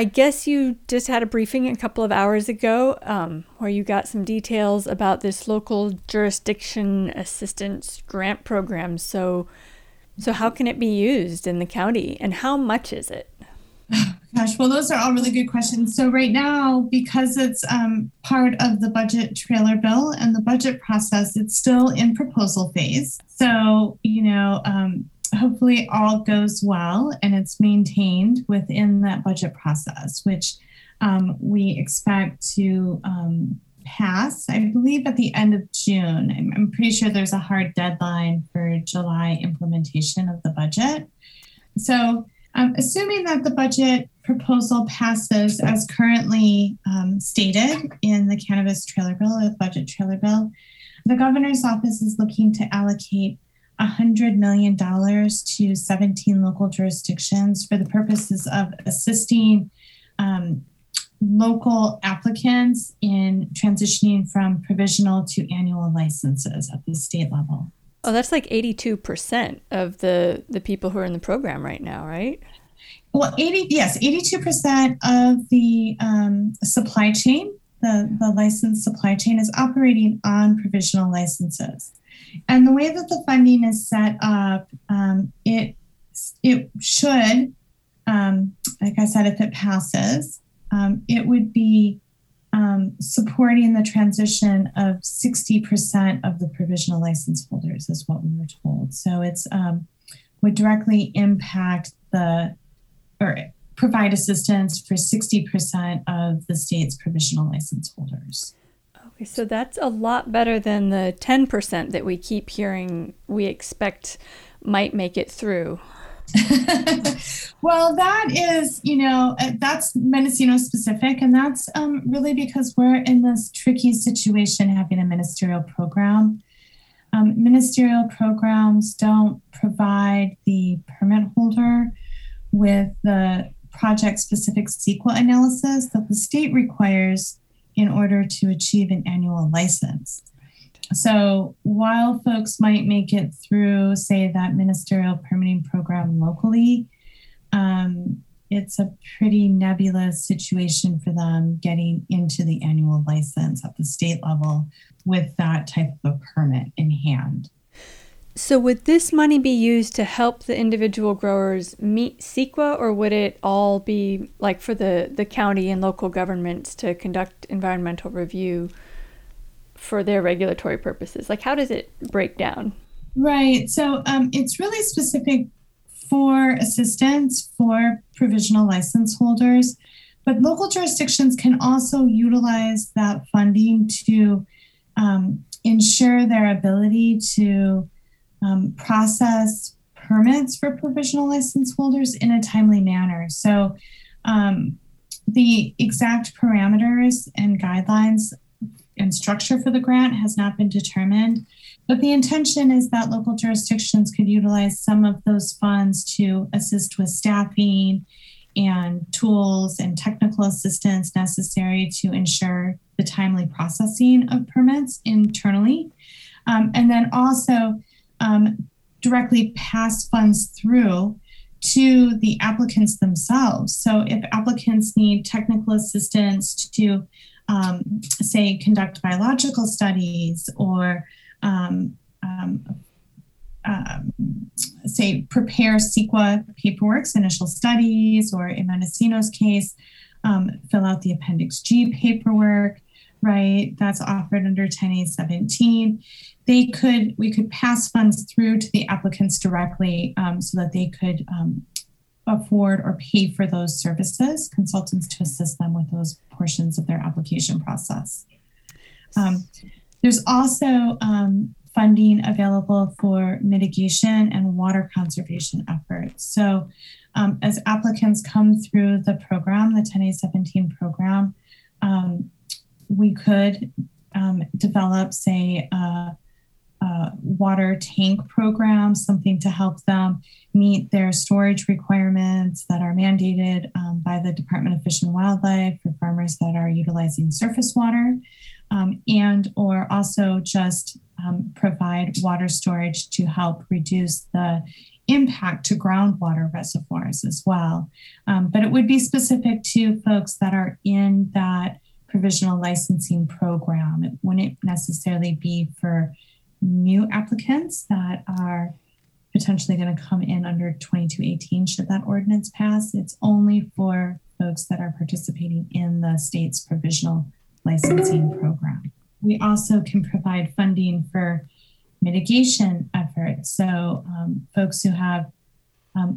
I guess you just had a briefing a couple of hours ago where you got some details about this local jurisdiction assistance grant program. So how can it be used in the county and how much is it? Gosh, well, those are all really good questions. So right now, because it's part of the budget trailer bill and the budget process, it's still in proposal phase. So, hopefully all goes well and it's maintained within that budget process, which we expect to pass, I believe, at the end of June. I'm pretty sure there's a hard deadline for July implementation of the budget. So assuming that the budget proposal passes as currently stated in the Cannabis Trailer Bill or the Budget Trailer Bill, the governor's office is looking to allocate $100 million to 17 local jurisdictions for the purposes of assisting local applicants in transitioning from provisional to annual licenses at the state level. Oh, that's like 82% of the people who are in the program right now, right? Well, 82% of the supply chain, the licensed supply chain, is operating on provisional licenses. And the way that the funding is set up, it should, like I said, if it passes, it would be supporting the transition of 60% of the provisional license holders is what we were told. So it's would directly impact or provide assistance for 60% of the state's provisional license holders. Okay, so that's a lot better than the 10% that we keep hearing we expect might make it through. Well, that is, that's Mendocino specific, and that's really because we're in this tricky situation having a ministerial program. Ministerial programs don't provide the permit holder with the project-specific CEQA analysis that the state requires in order to achieve an annual license. So while folks might make it through, say, that ministerial permitting program locally, it's a pretty nebulous situation for them getting into the annual license at the state level with that type of a permit in hand. So would this money be used to help the individual growers meet CEQA, or would it all be like for the county and local governments to conduct environmental review for their regulatory purposes? Like, how does it break down? Right. So it's really specific for assistance for provisional license holders, but local jurisdictions can also utilize that funding to ensure their ability to process permits for provisional license holders in a timely manner. So the exact parameters and guidelines and structure for the grant has not been determined, but the intention is that local jurisdictions could utilize some of those funds to assist with staffing and tools and technical assistance necessary to ensure the timely processing of permits internally. And then also directly pass funds through to the applicants themselves. So if applicants need technical assistance to say conduct biological studies or say prepare CEQA paperwork, initial studies, or in Mendocino's case, fill out the Appendix G paperwork, right? That's offered under 10A17. We could pass funds through to the applicants directly so that they could afford or pay for those services, consultants to assist them with those portions of their application process. There's also funding available for mitigation and water conservation efforts. So as applicants come through the program, the 10A17 program, we could develop, say, water tank program, something to help them meet their storage requirements that are mandated by the Department of Fish and Wildlife for farmers that are utilizing surface water, and or also just provide water storage to help reduce the impact to groundwater reservoirs as well. But it would be specific to folks that are in that provisional licensing program. It wouldn't necessarily be for new applicants that are potentially going to come in under 2218 should that ordinance pass. It's only for folks that are participating in the state's provisional licensing program. We also can provide funding for mitigation efforts. So folks who have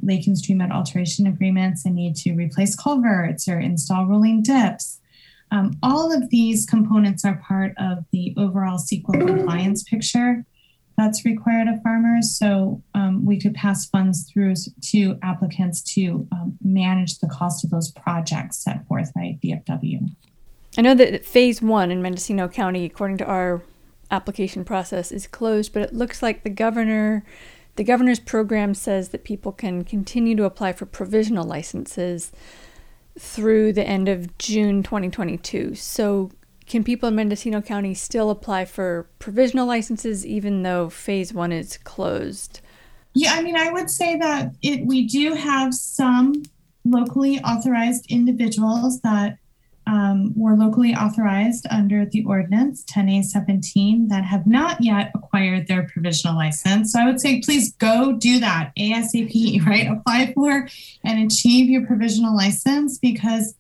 lake and stream bed alteration agreements and need to replace culverts or install rolling dips. All of these components are part of the overall CEQA compliance picture that's required of farmers. So we could pass funds through to applicants to manage the cost of those projects set forth by DFW. I know that phase one in Mendocino County, according to our application process, is closed, but it looks like the governor's program says that people can continue to apply for provisional licenses through the end of June 2022. So can people in Mendocino County still apply for provisional licenses even though phase one is closed? Yeah, I mean, I would say that we do have some locally authorized individuals that were locally authorized under the ordinance 10A17 that have not yet acquired their provisional license. So I would say, please go do that ASAP, right? Apply for and achieve your provisional license, because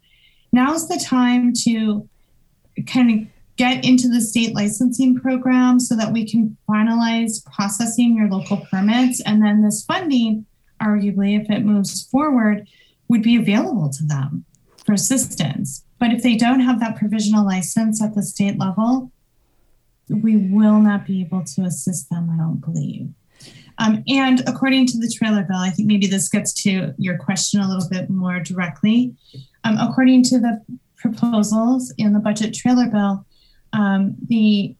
now's the time to kind of get into the state licensing program so that we can finalize processing your local permits. And then this funding, arguably, if it moves forward, would be available to them for assistance. But if they don't have that provisional license at the state level, we will not be able to assist them, I don't believe. And according to the trailer bill, I think maybe this gets to your question a little bit more directly. According to the proposals in the budget trailer bill, the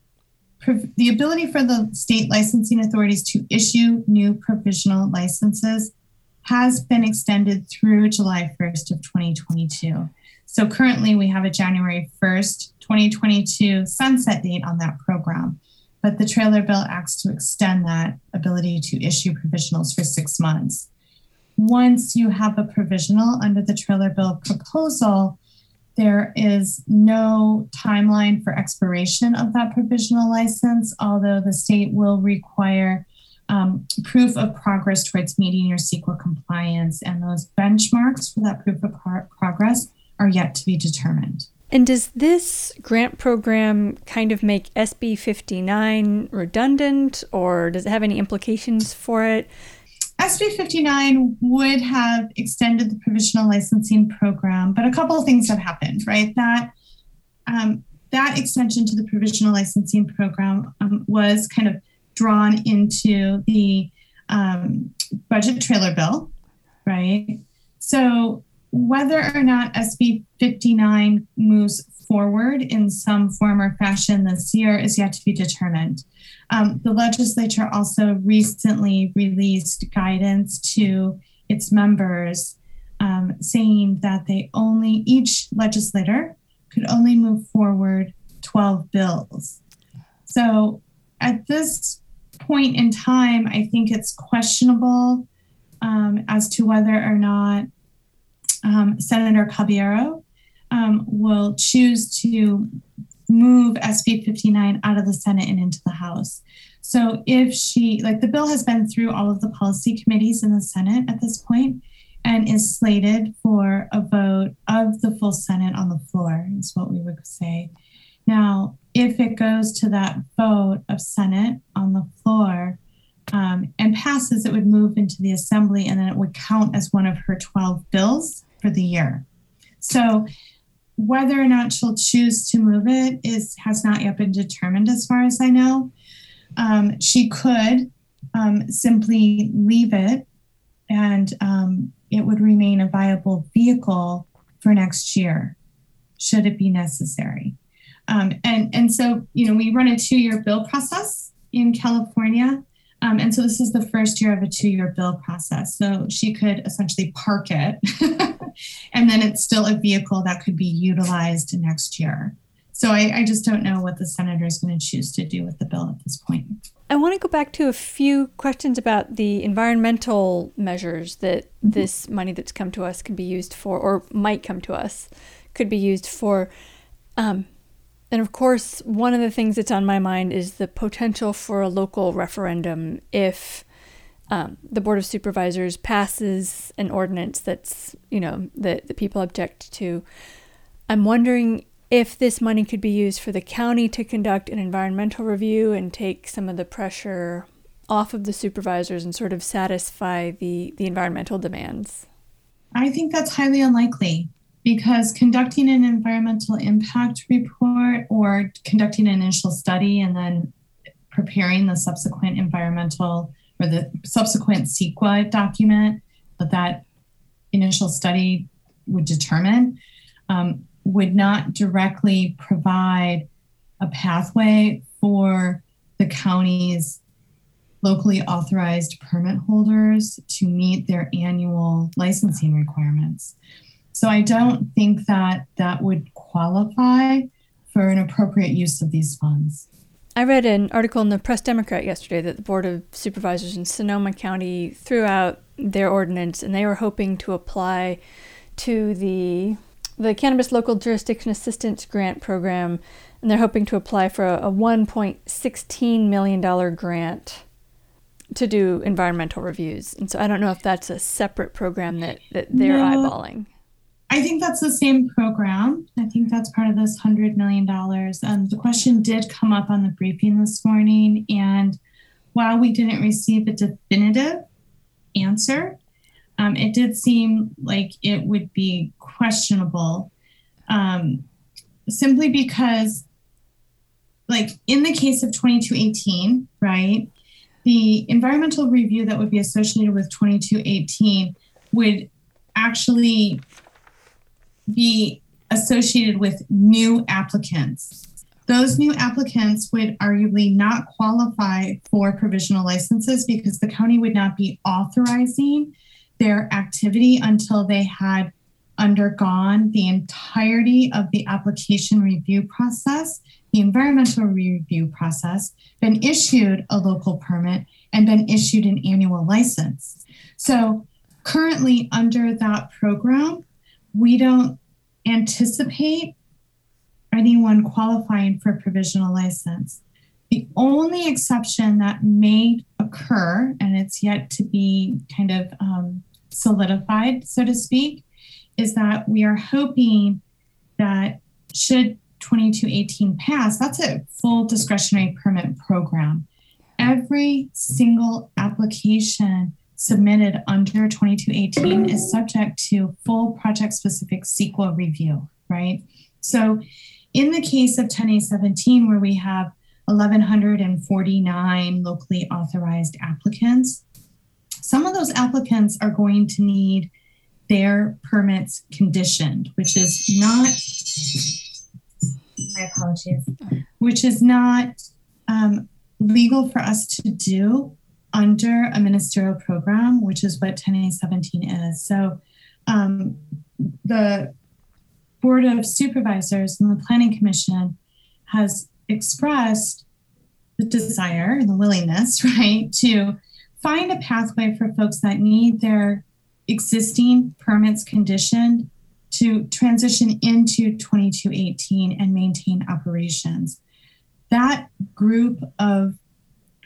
ability for the state licensing authorities to issue new provisional licenses has been extended through July 1st of 2022. So currently we have a January 1st, 2022 sunset date on that program, but the trailer bill acts to extend that ability to issue provisionals for 6 months. Once you have a provisional under the trailer bill proposal, there is no timeline for expiration of that provisional license, although the state will require proof of progress towards meeting your CEQA compliance, and those benchmarks for that proof of progress are yet to be determined. And does this grant program kind of make SB 59 redundant, or does it have any implications for it? SB 59 would have extended the provisional licensing program, but a couple of things have happened, right? That extension to the provisional licensing program was kind of drawn into the budget trailer bill, right? So whether or not SB 59 moves forward in some form or fashion this year is yet to be determined. The legislature also recently released guidance to its members saying that each legislator could only move forward 12 bills. So at this point in time, I think it's questionable as to whether or not Senator Caballero will choose to move SB 59 out of the Senate and into the House. So if the bill has been through all of the policy committees in the Senate at this point and is slated for a vote of the full Senate on the floor, is what we would say. Now, if it goes to that vote of Senate on the floor and passes, it would move into the Assembly, and then it would count as one of her 12 bills for the year. So whether or not she'll choose to move it has not yet been determined as far as I know. She could simply leave it, and it would remain a viable vehicle for next year, should it be necessary. And so, you know, we run a two-year bill process in California. And so this is the first year of a two-year bill process. So she could essentially park it, and then it's still a vehicle that could be utilized next year. So I just don't know what the senator is going to choose to do with the bill at this point. I want to go back to a few questions about the environmental measures that this money that's come to us could be used for, or might come to us, could be used for. And of course, one of the things that's on my mind is the potential for a local referendum if the Board of Supervisors passes an ordinance that's, you know, that the people object to. I'm wondering if this money could be used for the county to conduct an environmental review and take some of the pressure off of the supervisors and sort of satisfy the environmental demands. I think that's highly unlikely, because conducting an environmental impact report or conducting an initial study and then preparing the subsequent environmental or the subsequent CEQA document that initial study would determine, would not directly provide a pathway for the county's locally authorized permit holders to meet their annual licensing requirements. So I don't think that that would qualify for an appropriate use of these funds. I read an article in the Press Democrat yesterday that the Board of Supervisors in Sonoma County threw out their ordinance, and they were hoping to apply to the Cannabis Local Jurisdiction Assistance Grant Program, and they're hoping to apply for a $1.16 million grant to do environmental reviews. And so I don't know if that's a separate program that they're eyeballing. I think that's the same program. I think that's part of this $100 million. The question did come up on the briefing this morning, and while we didn't receive a definitive answer, it did seem like it would be questionable, simply because, like in the case of 2218, right, the environmental review that would be associated with 2218 would actually be associated with new applicants. Those new applicants would arguably not qualify for provisional licenses because the county would not be authorizing their activity until they had undergone the entirety of the application review process, the environmental review process, been issued a local permit, and been issued an annual license. So currently under that program, we don't anticipate anyone qualifying for a provisional license. The only exception that may occur, and it's yet to be kind of solidified, so to speak, is that we are hoping that should 2218 pass, that's a full discretionary permit program. Every single application submitted under 2218 is subject to full project-specific CEQA review, right? So in the case of 10A17, where we have 1,149 locally authorized applicants, some of those applicants are going to need their permits conditioned, which is not, my apologies, which is not legal for us to do under a ministerial program, which is what 10A17 is. So the Board of Supervisors and the Planning Commission has expressed the desire and the willingness, right, to find a pathway for folks that need their existing permits conditioned to transition into 2218 and maintain operations. That group of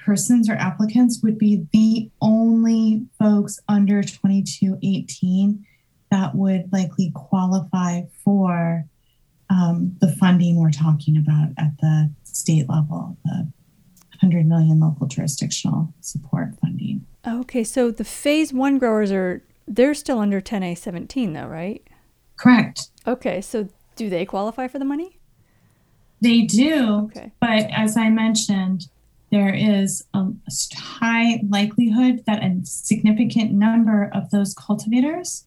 persons or applicants would be the only folks under 2218 that would likely qualify for the funding we're talking about at the state level, the 100 million local jurisdictional support funding. Okay, so the phase one growers they're still under 10A17 though, right? Correct. Okay, so do they qualify for the money? They do, okay. But as I mentioned, there is a high likelihood that a significant number of those cultivators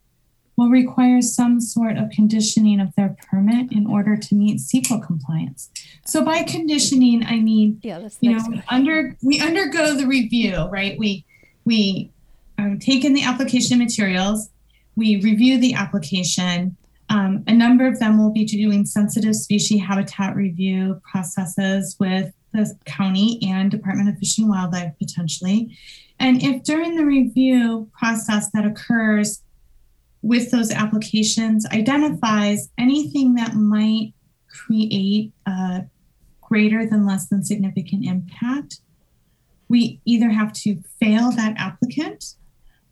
will require some sort of conditioning of their permit in order to meet CEQA compliance. So by conditioning, I mean, we undergo the review, right? We take in the application materials, we review the application, A number of them will be doing sensitive species habitat review processes with the county and Department of Fish and Wildlife potentially. And if during the review process that occurs with those applications identifies anything that might create a greater than less than significant impact, we either have to fail that applicant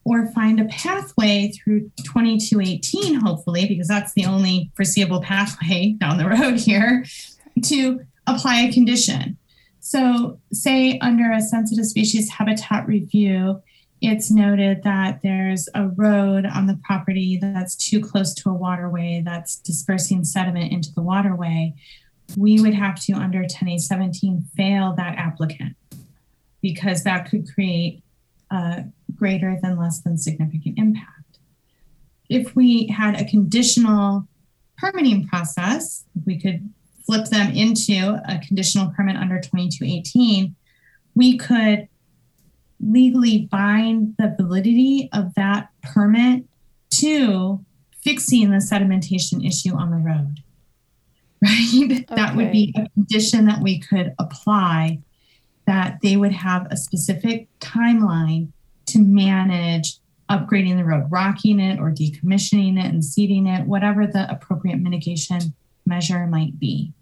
or find a pathway through 2218, hopefully, because that's the only foreseeable pathway down the road here, to apply a condition. So say under a sensitive species habitat review, it's noted that there's a road on the property that's too close to a waterway that's dispersing sediment into the waterway. We would have to, under 10A17, fail that applicant because that could create a greater than less than significant impact. If we had a conditional permitting process, we could flip them into a conditional permit under 2218, we could legally bind the validity of that permit to fixing the sedimentation issue on the road, right? Okay. That would be a condition that we could apply, that they would have a specific timeline to manage upgrading the road, rocking it or decommissioning it and seeding it, whatever the appropriate mitigation measure might be.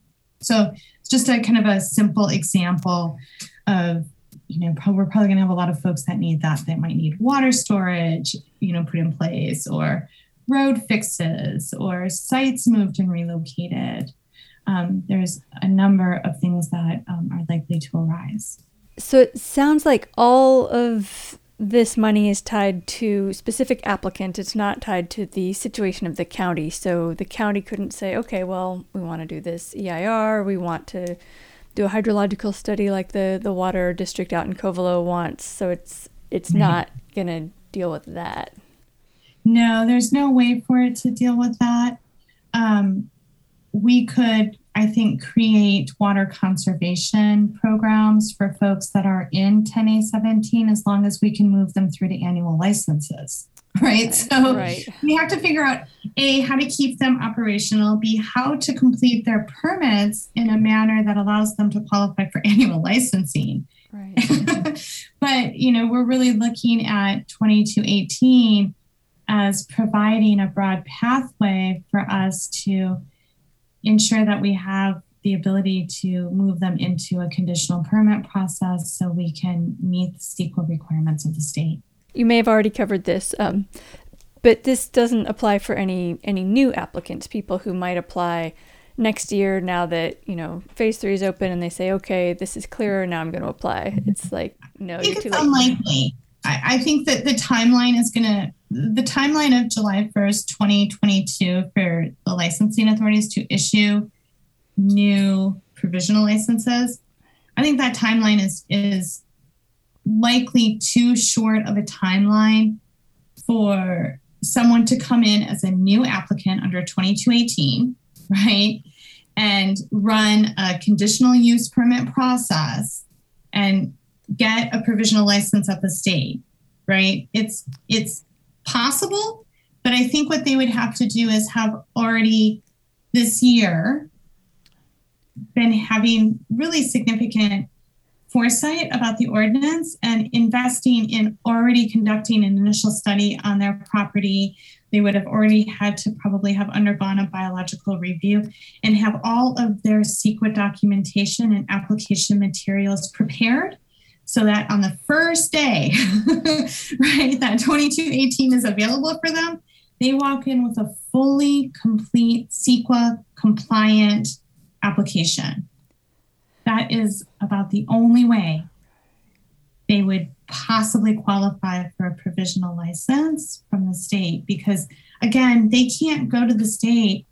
So it's just a kind of a simple example of, we're probably going to have a lot of folks that need that. They might need water storage, put in place, or road fixes, or sites moved and relocated. There's a number of things that are likely to arise. So it sounds like all of this money is tied to specific applicant. It's not tied to the situation of the county. So the county couldn't say, okay, well, we want to do this EIR. We want to do a hydrological study like the water district out in Covelo wants. So it's not going to deal with that. No, there's no way for it to deal with that. We could, I think, create water conservation programs for folks that are in 10A17 as long as we can move them through to annual licenses, right? So we have to figure out, A, how to keep them operational, B, how to complete their permits in a manner that allows them to qualify for annual licensing. Right. But, we're really looking at 2218 as providing a broad pathway for us to ensure that we have the ability to move them into a conditional permit process so we can meet the CEQA requirements of the state. You may have already covered this, but this doesn't apply for any new applicants, people who might apply next year now that, phase 3 is open and they say, okay, this is clearer, now I'm going to apply. It's like, no, you're too late. Unlikely. I think that the timeline is the timeline of July 1st, 2022 for the licensing authorities to issue new provisional licenses, I think that timeline is likely too short of a timeline for someone to come in as a new applicant under 2218, right? And run a conditional use permit process and get a provisional license at the state, right? It's possible, but I think what they would have to do is have already this year been having really significant foresight about the ordinance and investing in already conducting an initial study on their property. They would have already had to probably have undergone a biological review and have all of their CEQA documentation and application materials prepared, so that on the first day, right, that 2218 is available for them, they walk in with a fully complete CEQA compliant application. That is about the only way they would possibly qualify for a provisional license from the state, because again, they can't go to the state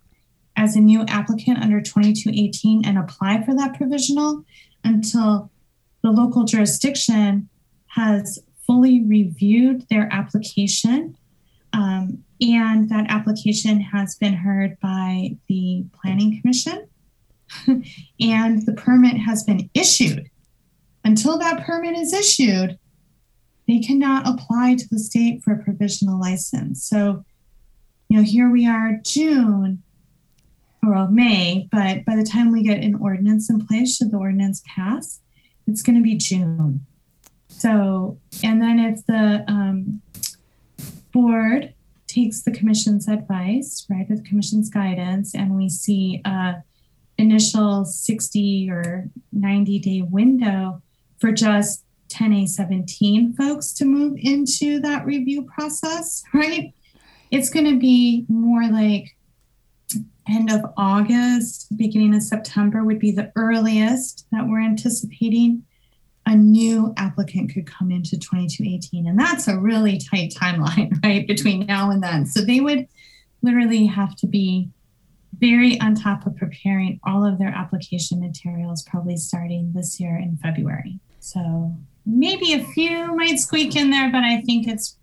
as a new applicant under 2218 and apply for that provisional until the local jurisdiction has fully reviewed their application, and that application has been heard by the Planning Commission, and the permit has been issued. Until that permit is issued, they cannot apply to the state for a provisional license. So, you know, here we are June or May, but by the time we get an ordinance in place, should the ordinance pass, it's going to be June. So, and then if the board takes the commission's advice, right, the commission's guidance, and we see initial 60 or 90 day window for just 10A17 folks to move into that review process, right? It's going to be more like end of August, beginning of September would be the earliest that we're anticipating a new applicant could come into 2218. And that's a really tight timeline, right, between now and then. So they would literally have to be very on top of preparing all of their application materials, probably starting this year in February. So maybe a few might squeak in there, but I think it's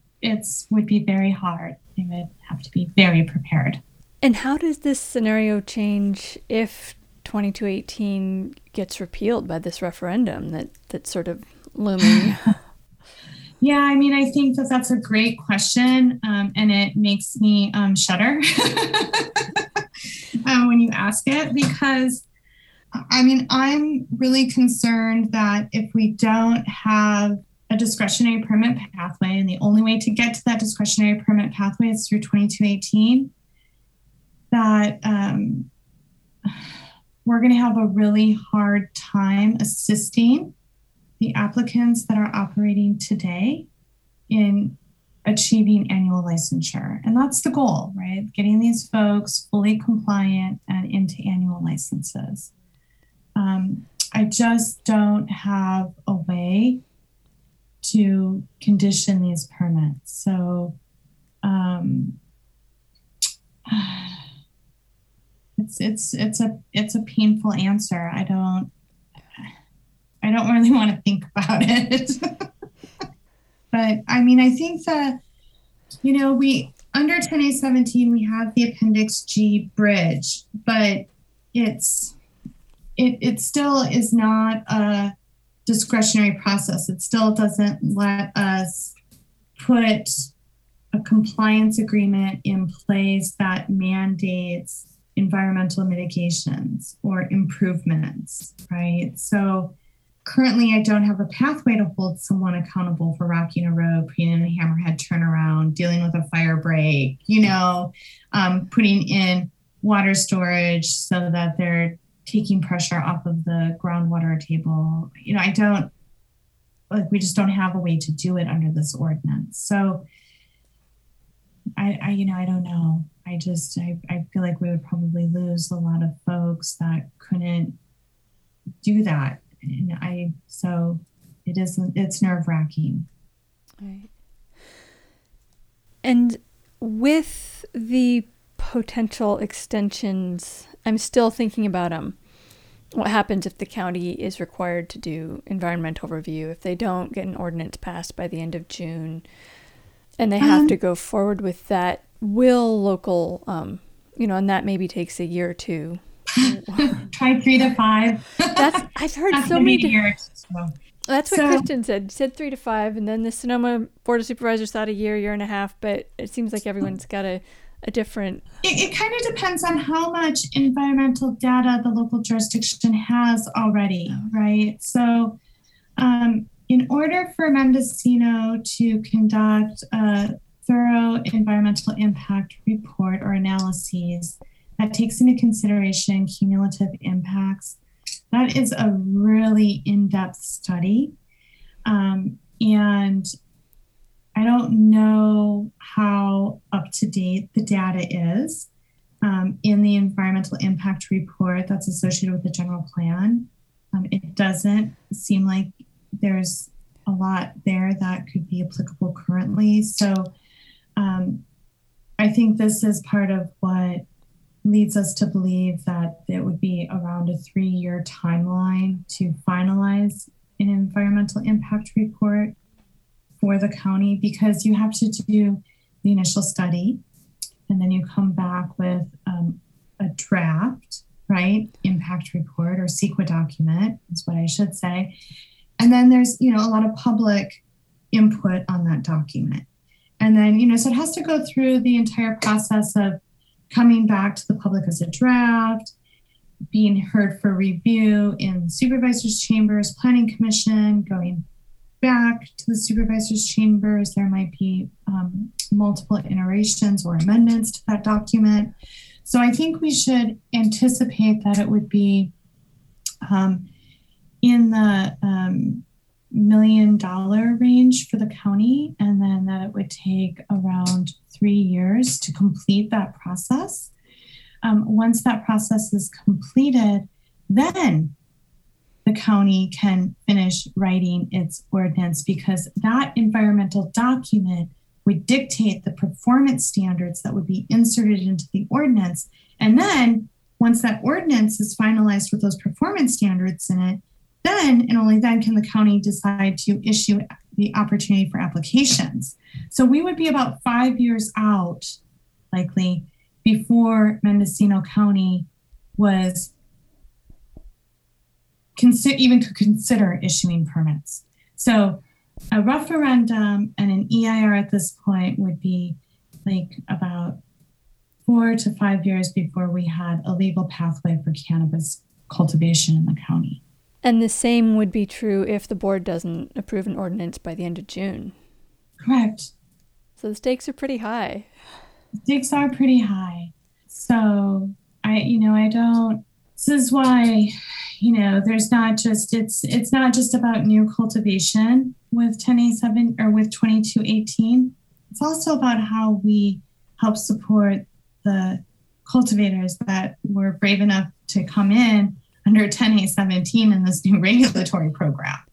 would be very hard. They would have to be very prepared. And how does this scenario change if 2218 gets repealed by this referendum that's sort of looming? Yeah, I mean, I think that's a great question, and it makes me shudder when you ask it, because, I mean, I'm really concerned that if we don't have a discretionary permit pathway, and the only way to get to that discretionary permit pathway is through 2218, that we're going to have a really hard time assisting the applicants that are operating today in achieving annual licensure. And that's the goal, right? Getting these folks fully compliant and into annual licenses. I just don't have a way to condition these permits. So it's a painful answer. I don't really want to think about it. But I mean, I think that, you know, we under 10A17 we have the Appendix G bridge, but it still is not a discretionary process. It still doesn't let us put a compliance agreement in place that mandates environmental mitigations or improvements, right? So currently I don't have a pathway to hold someone accountable for rocking a road, putting in a hammerhead turnaround, dealing with a fire break, you know, putting in water storage so that they're taking pressure off of the groundwater table. You know, we just don't have a way to do it under this ordinance. So I don't know. I feel like we would probably lose a lot of folks that couldn't do that. And so it's nerve-wracking. Right. And with the potential extensions, I'm still thinking about what happens if the county is required to do environmental review, if they don't get an ordinance passed by the end of June and they have to go forward with that. Will local, and that maybe takes a year or two. Try 3 to 5. I've heard so many years. So. That's what Kristen said. She said 3 to 5, and then the Sonoma Board of Supervisors thought a year, year and a half. But it seems like everyone's got a different. It kind of depends on how much environmental data the local jurisdiction has already, right? So, in order for Mendocino to conduct thorough environmental impact report or analyses that takes into consideration cumulative impacts. That is a really in-depth study. And I don't know how up to date the data is in the environmental impact report that's associated with the general plan. It doesn't seem like there's a lot there that could be applicable currently. So I think this is part of what leads us to believe that it would be around a 3-year timeline to finalize an environmental impact report for the county, because you have to do the initial study and then you come back with a draft, right? Impact report or CEQA document is what I should say. And then there's, you know, a lot of public input on that document. And then, you know, so it has to go through the entire process of coming back to the public as a draft, being heard for review in supervisors' chambers, planning commission, going back to the supervisors' chambers. There might be multiple iterations or amendments to that document. So I think we should anticipate that it would be in the $1 million range for the county, and then that it would take around 3 years to complete that process. Once that process is completed, then the county can finish writing its ordinance, because that environmental document would dictate the performance standards that would be inserted into the ordinance. And then once that ordinance is finalized with those performance standards in it, then and only then can the county decide to issue the opportunity for applications. So we would be about 5 years out, likely, before Mendocino County was even could consider issuing permits. So a referendum and an EIR at this point would be like about 4 to 5 years before we had a legal pathway for cannabis cultivation in the county. And the same would be true if the board doesn't approve an ordinance by the end of June. Correct. So the stakes are pretty high. So this is why, there's not just, it's not just about new cultivation with 10A7 or with 2218. It's also about how we help support the cultivators that were brave enough to come in under 10A17 in this new regulatory program. I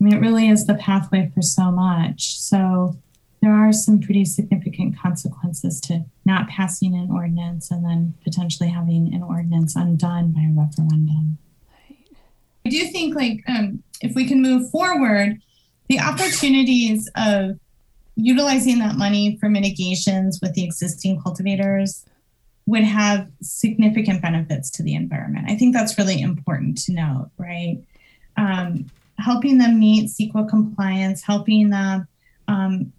mean, it really is the pathway for so much. So there are some pretty significant consequences to not passing an ordinance and then potentially having an ordinance undone by a referendum. I do think, if we can move forward, the opportunities of utilizing that money for mitigations with the existing cultivators would have significant benefits to the environment. I think that's really important to note, right? Helping them meet CEQA compliance, helping them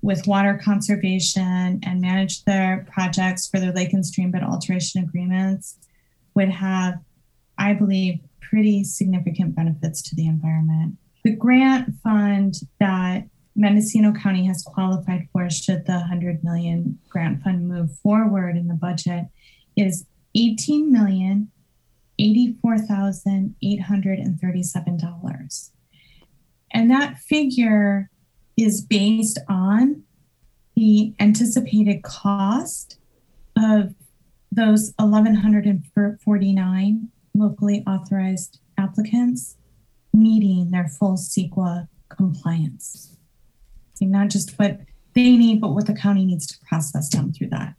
with water conservation and manage their projects for their lake and stream bed alteration agreements would have, I believe, pretty significant benefits to the environment. The grant fund that Mendocino County has qualified for, should the $100 million grant fund move forward in the budget, is $18,084,837. And that figure is based on the anticipated cost of those 1,149 locally authorized applicants meeting their full CEQA compliance. Not just what they need, but what the county needs to process down through that.